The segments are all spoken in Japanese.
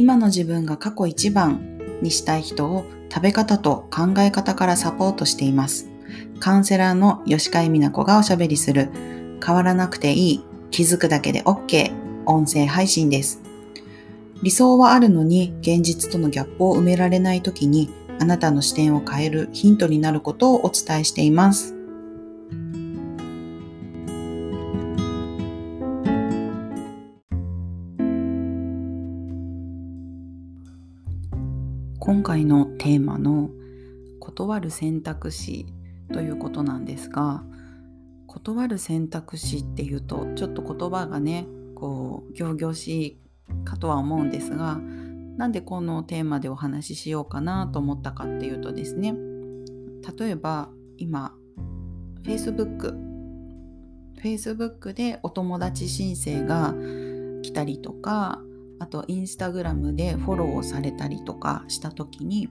今の自分が過去一番にしたい人を食べ方と考え方からサポートしています。カウンセラーの吉海美奈子がおしゃべりする変わらなくていい、気づくだけで OK、音声配信です。理想はあるのに現実とのギャップを埋められないときにあなたの視点を変えるヒントになることをお伝えしています。今回のテーマの断る選択肢ということなんですが、断る選択肢っていうとちょっと言葉がねこう仰々しいかとは思うんですが、なんでこのテーマでお話ししようかなと思ったかっていうとですね、例えば今 Facebook でお友達申請が来たりとか、あとインスタグラムでフォローをされたりとかした時に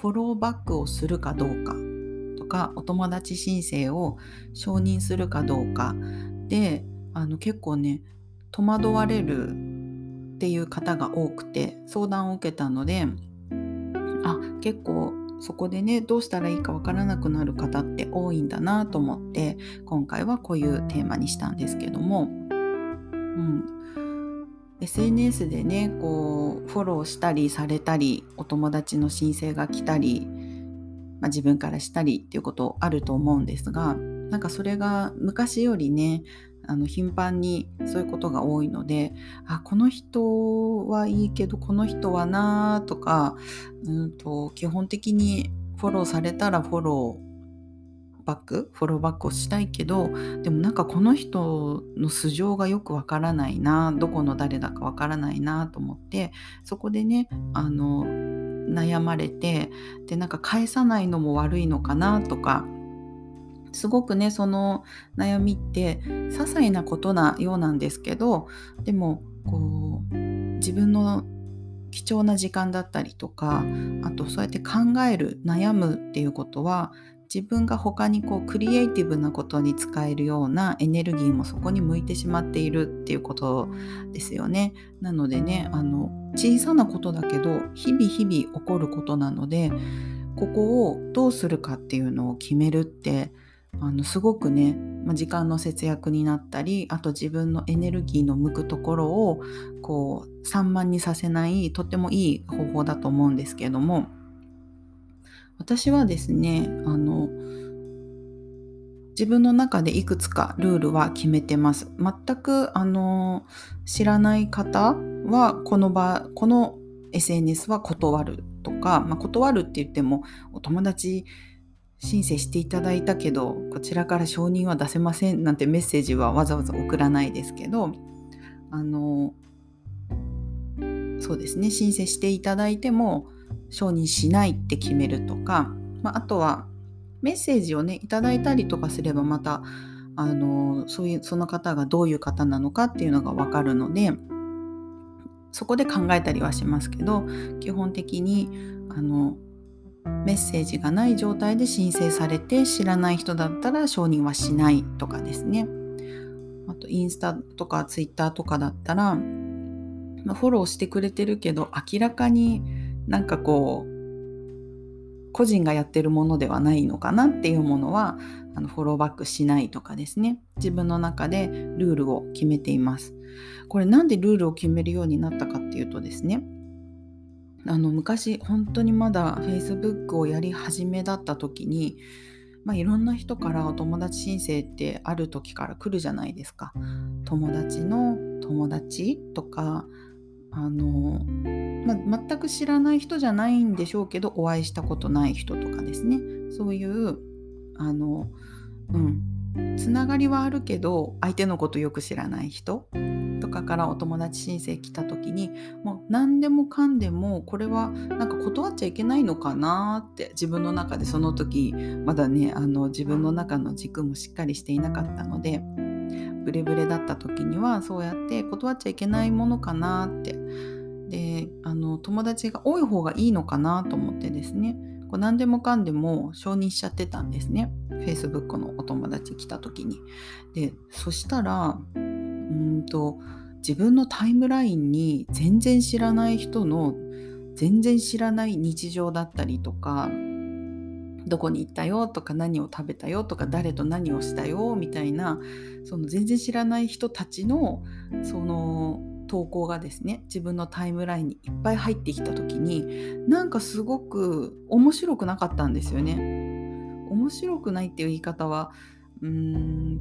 フォローバックをするかどうかとか、お友達申請を承認するかどうかで結構ね戸惑われるっていう方が多くて相談を受けたので、結構そこでねどうしたらいいかわからなくなる方って多いんだなと思って、今回はこういうテーマにしたんですけども、SNS でねこうフォローしたりされたりお友達の申請が来たり、自分からしたりっていうことあると思うんですが、なんかそれが昔よりね頻繁にそういうことが多いので、この人はいいけどこの人はなとか、基本的にフォローされたらフォローバックをしたいけど、でもなんかこの人の素性がよくわからないな、どこの誰だかわからないなと思って、そこでね悩まれて、でなんか返さないのも悪いのかなとか、すごくねその悩みって些細なことなようなんですけど、でもこう自分の貴重な時間だったりとか、あとそうやって考える悩むっていうことは自分が他にこうクリエイティブなことに使えるようなエネルギーもそこに向いてしまっているっていうことですよね。なのでね小さなことだけど日々日々起こることなので、ここをどうするかっていうのを決めるってすごくね、時間の節約になったり、あと自分のエネルギーの向くところをこう散漫にさせないとってもいい方法だと思うんですけれども、私はですね自分の中でいくつかルールは決めてます。全く知らない方はこの SNS は断るとか、断るって言ってもお友達申請していただいたけどこちらから承認は出せませんなんてメッセージはわざわざ送らないですけど、そうですね、申請していただいても承認しないって決めるとか、あとはメッセージをねいただいたりとかすれば、またその方がどういう方なのかっていうのが分かるので、そこで考えたりはしますけど、基本的にメッセージがない状態で申請されて知らない人だったら承認はしないとかですね。あとインスタとかツイッターとかだったら、フォローしてくれてるけど明らかになんかこう個人がやってるものではないのかなっていうものはフォローバックしないとかですね、自分の中でルールを決めています。これなんでルールを決めるようになったかっていうとですね、昔本当にまだ Facebook をやり始めだった時に、いろんな人からお友達申請ってある時から来るじゃないですか。友達の友達とか全く知らない人じゃないんでしょうけどお会いしたことない人とかですね、そういうつながりはあるけど相手のことよく知らない人とかからお友達申請来た時に、もう何でもかんでもこれはなんか断っちゃいけないのかなって自分の中で、その時まだね自分の中の軸もしっかりしていなかったのでブレブレだった時にはそうやって断っちゃいけないものかなって、で友達が多い方がいいのかなと思ってですね、こう何でもかんでも承認しちゃってたんですね、 Facebook のお友達来た時に。でそしたら自分のタイムラインに全然知らない人の全然知らない日常だったりとか、どこに行ったよとか何を食べたよとか誰と何をしたよみたいな、その全然知らない人たちのその投稿がですね、自分のタイムラインにいっぱい入ってきた時に、なんかすごく面白くなかったんですよね。面白くないっていう言い方は面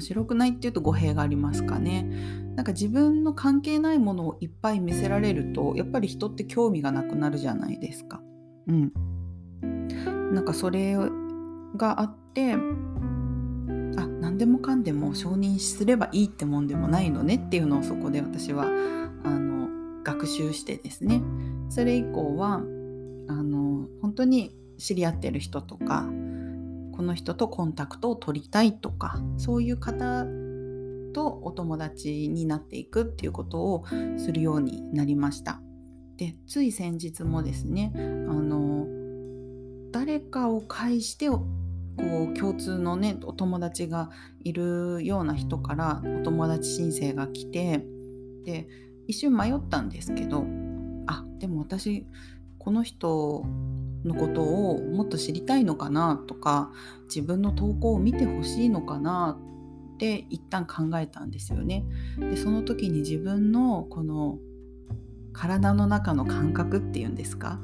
白くないっていうと語弊がありますかね。なんか自分の関係ないものをいっぱい見せられると、やっぱり人って興味がなくなるじゃないですか。なんかそれがあって、何でもかんでも承認すればいいってもんでもないのねっていうのを、そこで私は学習してですね、それ以降は本当に知り合ってる人とか、この人とコンタクトを取りたいとか、そういう方とお友達になっていくっていうことをするようになりました。で、つい先日もですね、誰かを介してこう共通のね、お友達がいるような人からお友達申請が来て、で一瞬迷ったんですけど、でも私この人のことをもっと知りたいのかなとか、自分の投稿を見てほしいのかなって一旦考えたんですよね。でその時に自分のこの体の中の感覚っていうんですか、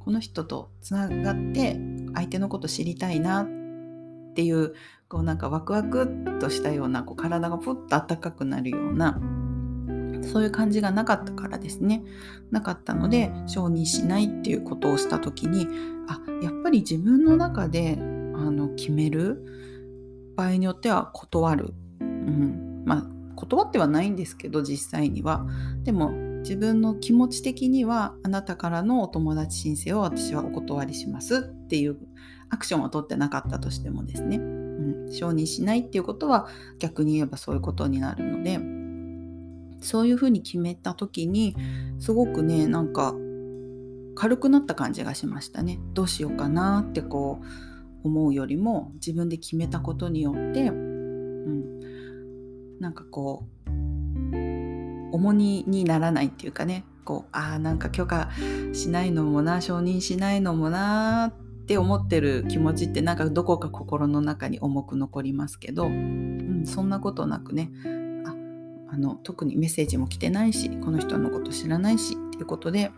この人とつながって相手のこと知りたいなっていう、こうなんかワクワクっとしたような、こう体がポッと温かくなるような、そういう感じがなかったので承認しないっていうことをした時に、やっぱり自分の中で決める、場合によっては断る、断ってはないんですけど、実際にはでも自分の気持ち的には、あなたからのお友達申請を私はお断りしますっていうアクションは取ってなかったとしてもですね、承認しないっていうことは逆に言えばそういうことになるので、そういうふうに決めた時にすごくね、なんか軽くなった感じがしましたね。どうしようかなってこう思うよりも、自分で決めたことによって、なんかこう重荷にならないっていうかね、こうなんか許可しないのもな、承認しないのもなって思ってる気持ちって、なんかどこか心の中に重く残りますけど、そんなことなくね、特にメッセージも来てないし、この人のこと知らないしっていうことで、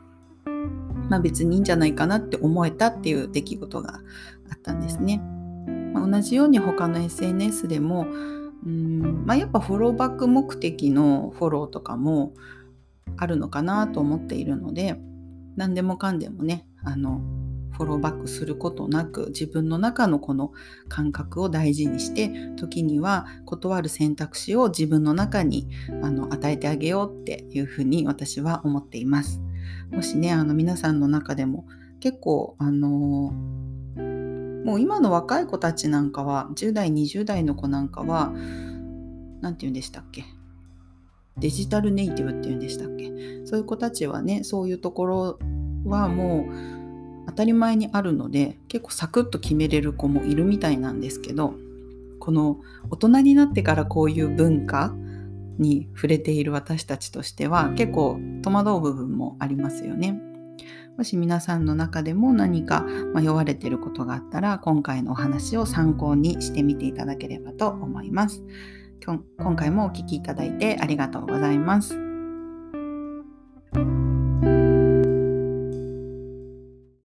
別にいいんじゃないかなって思えたっていう出来事があったんですね。同じように他の SNS でもやっぱフォローバック目的のフォローとかもあるのかなと思っているので、何でもかんでもね、フォローバックすることなく、自分の中のこの感覚を大事にして、時には断る選択肢を自分の中に与えてあげようっていうふうに私は思っています。もしね、皆さんの中でも結構もう今の若い子たちなんかは、10代20代の子なんかは、なんて言うんでしたっけ、デジタルネイティブって言うんでしたっけ、そういう子たちはね、そういうところはもう当たり前にあるので、結構サクッと決めれる子もいるみたいなんですけど、この大人になってからこういう文化に触れている私たちとしては、結構戸惑う部分もありますよね。もし皆さんの中でも何か迷われていることがあったら、今回のお話を参考にしてみていただければと思います。今回もお聞きいただいてありがとうございます。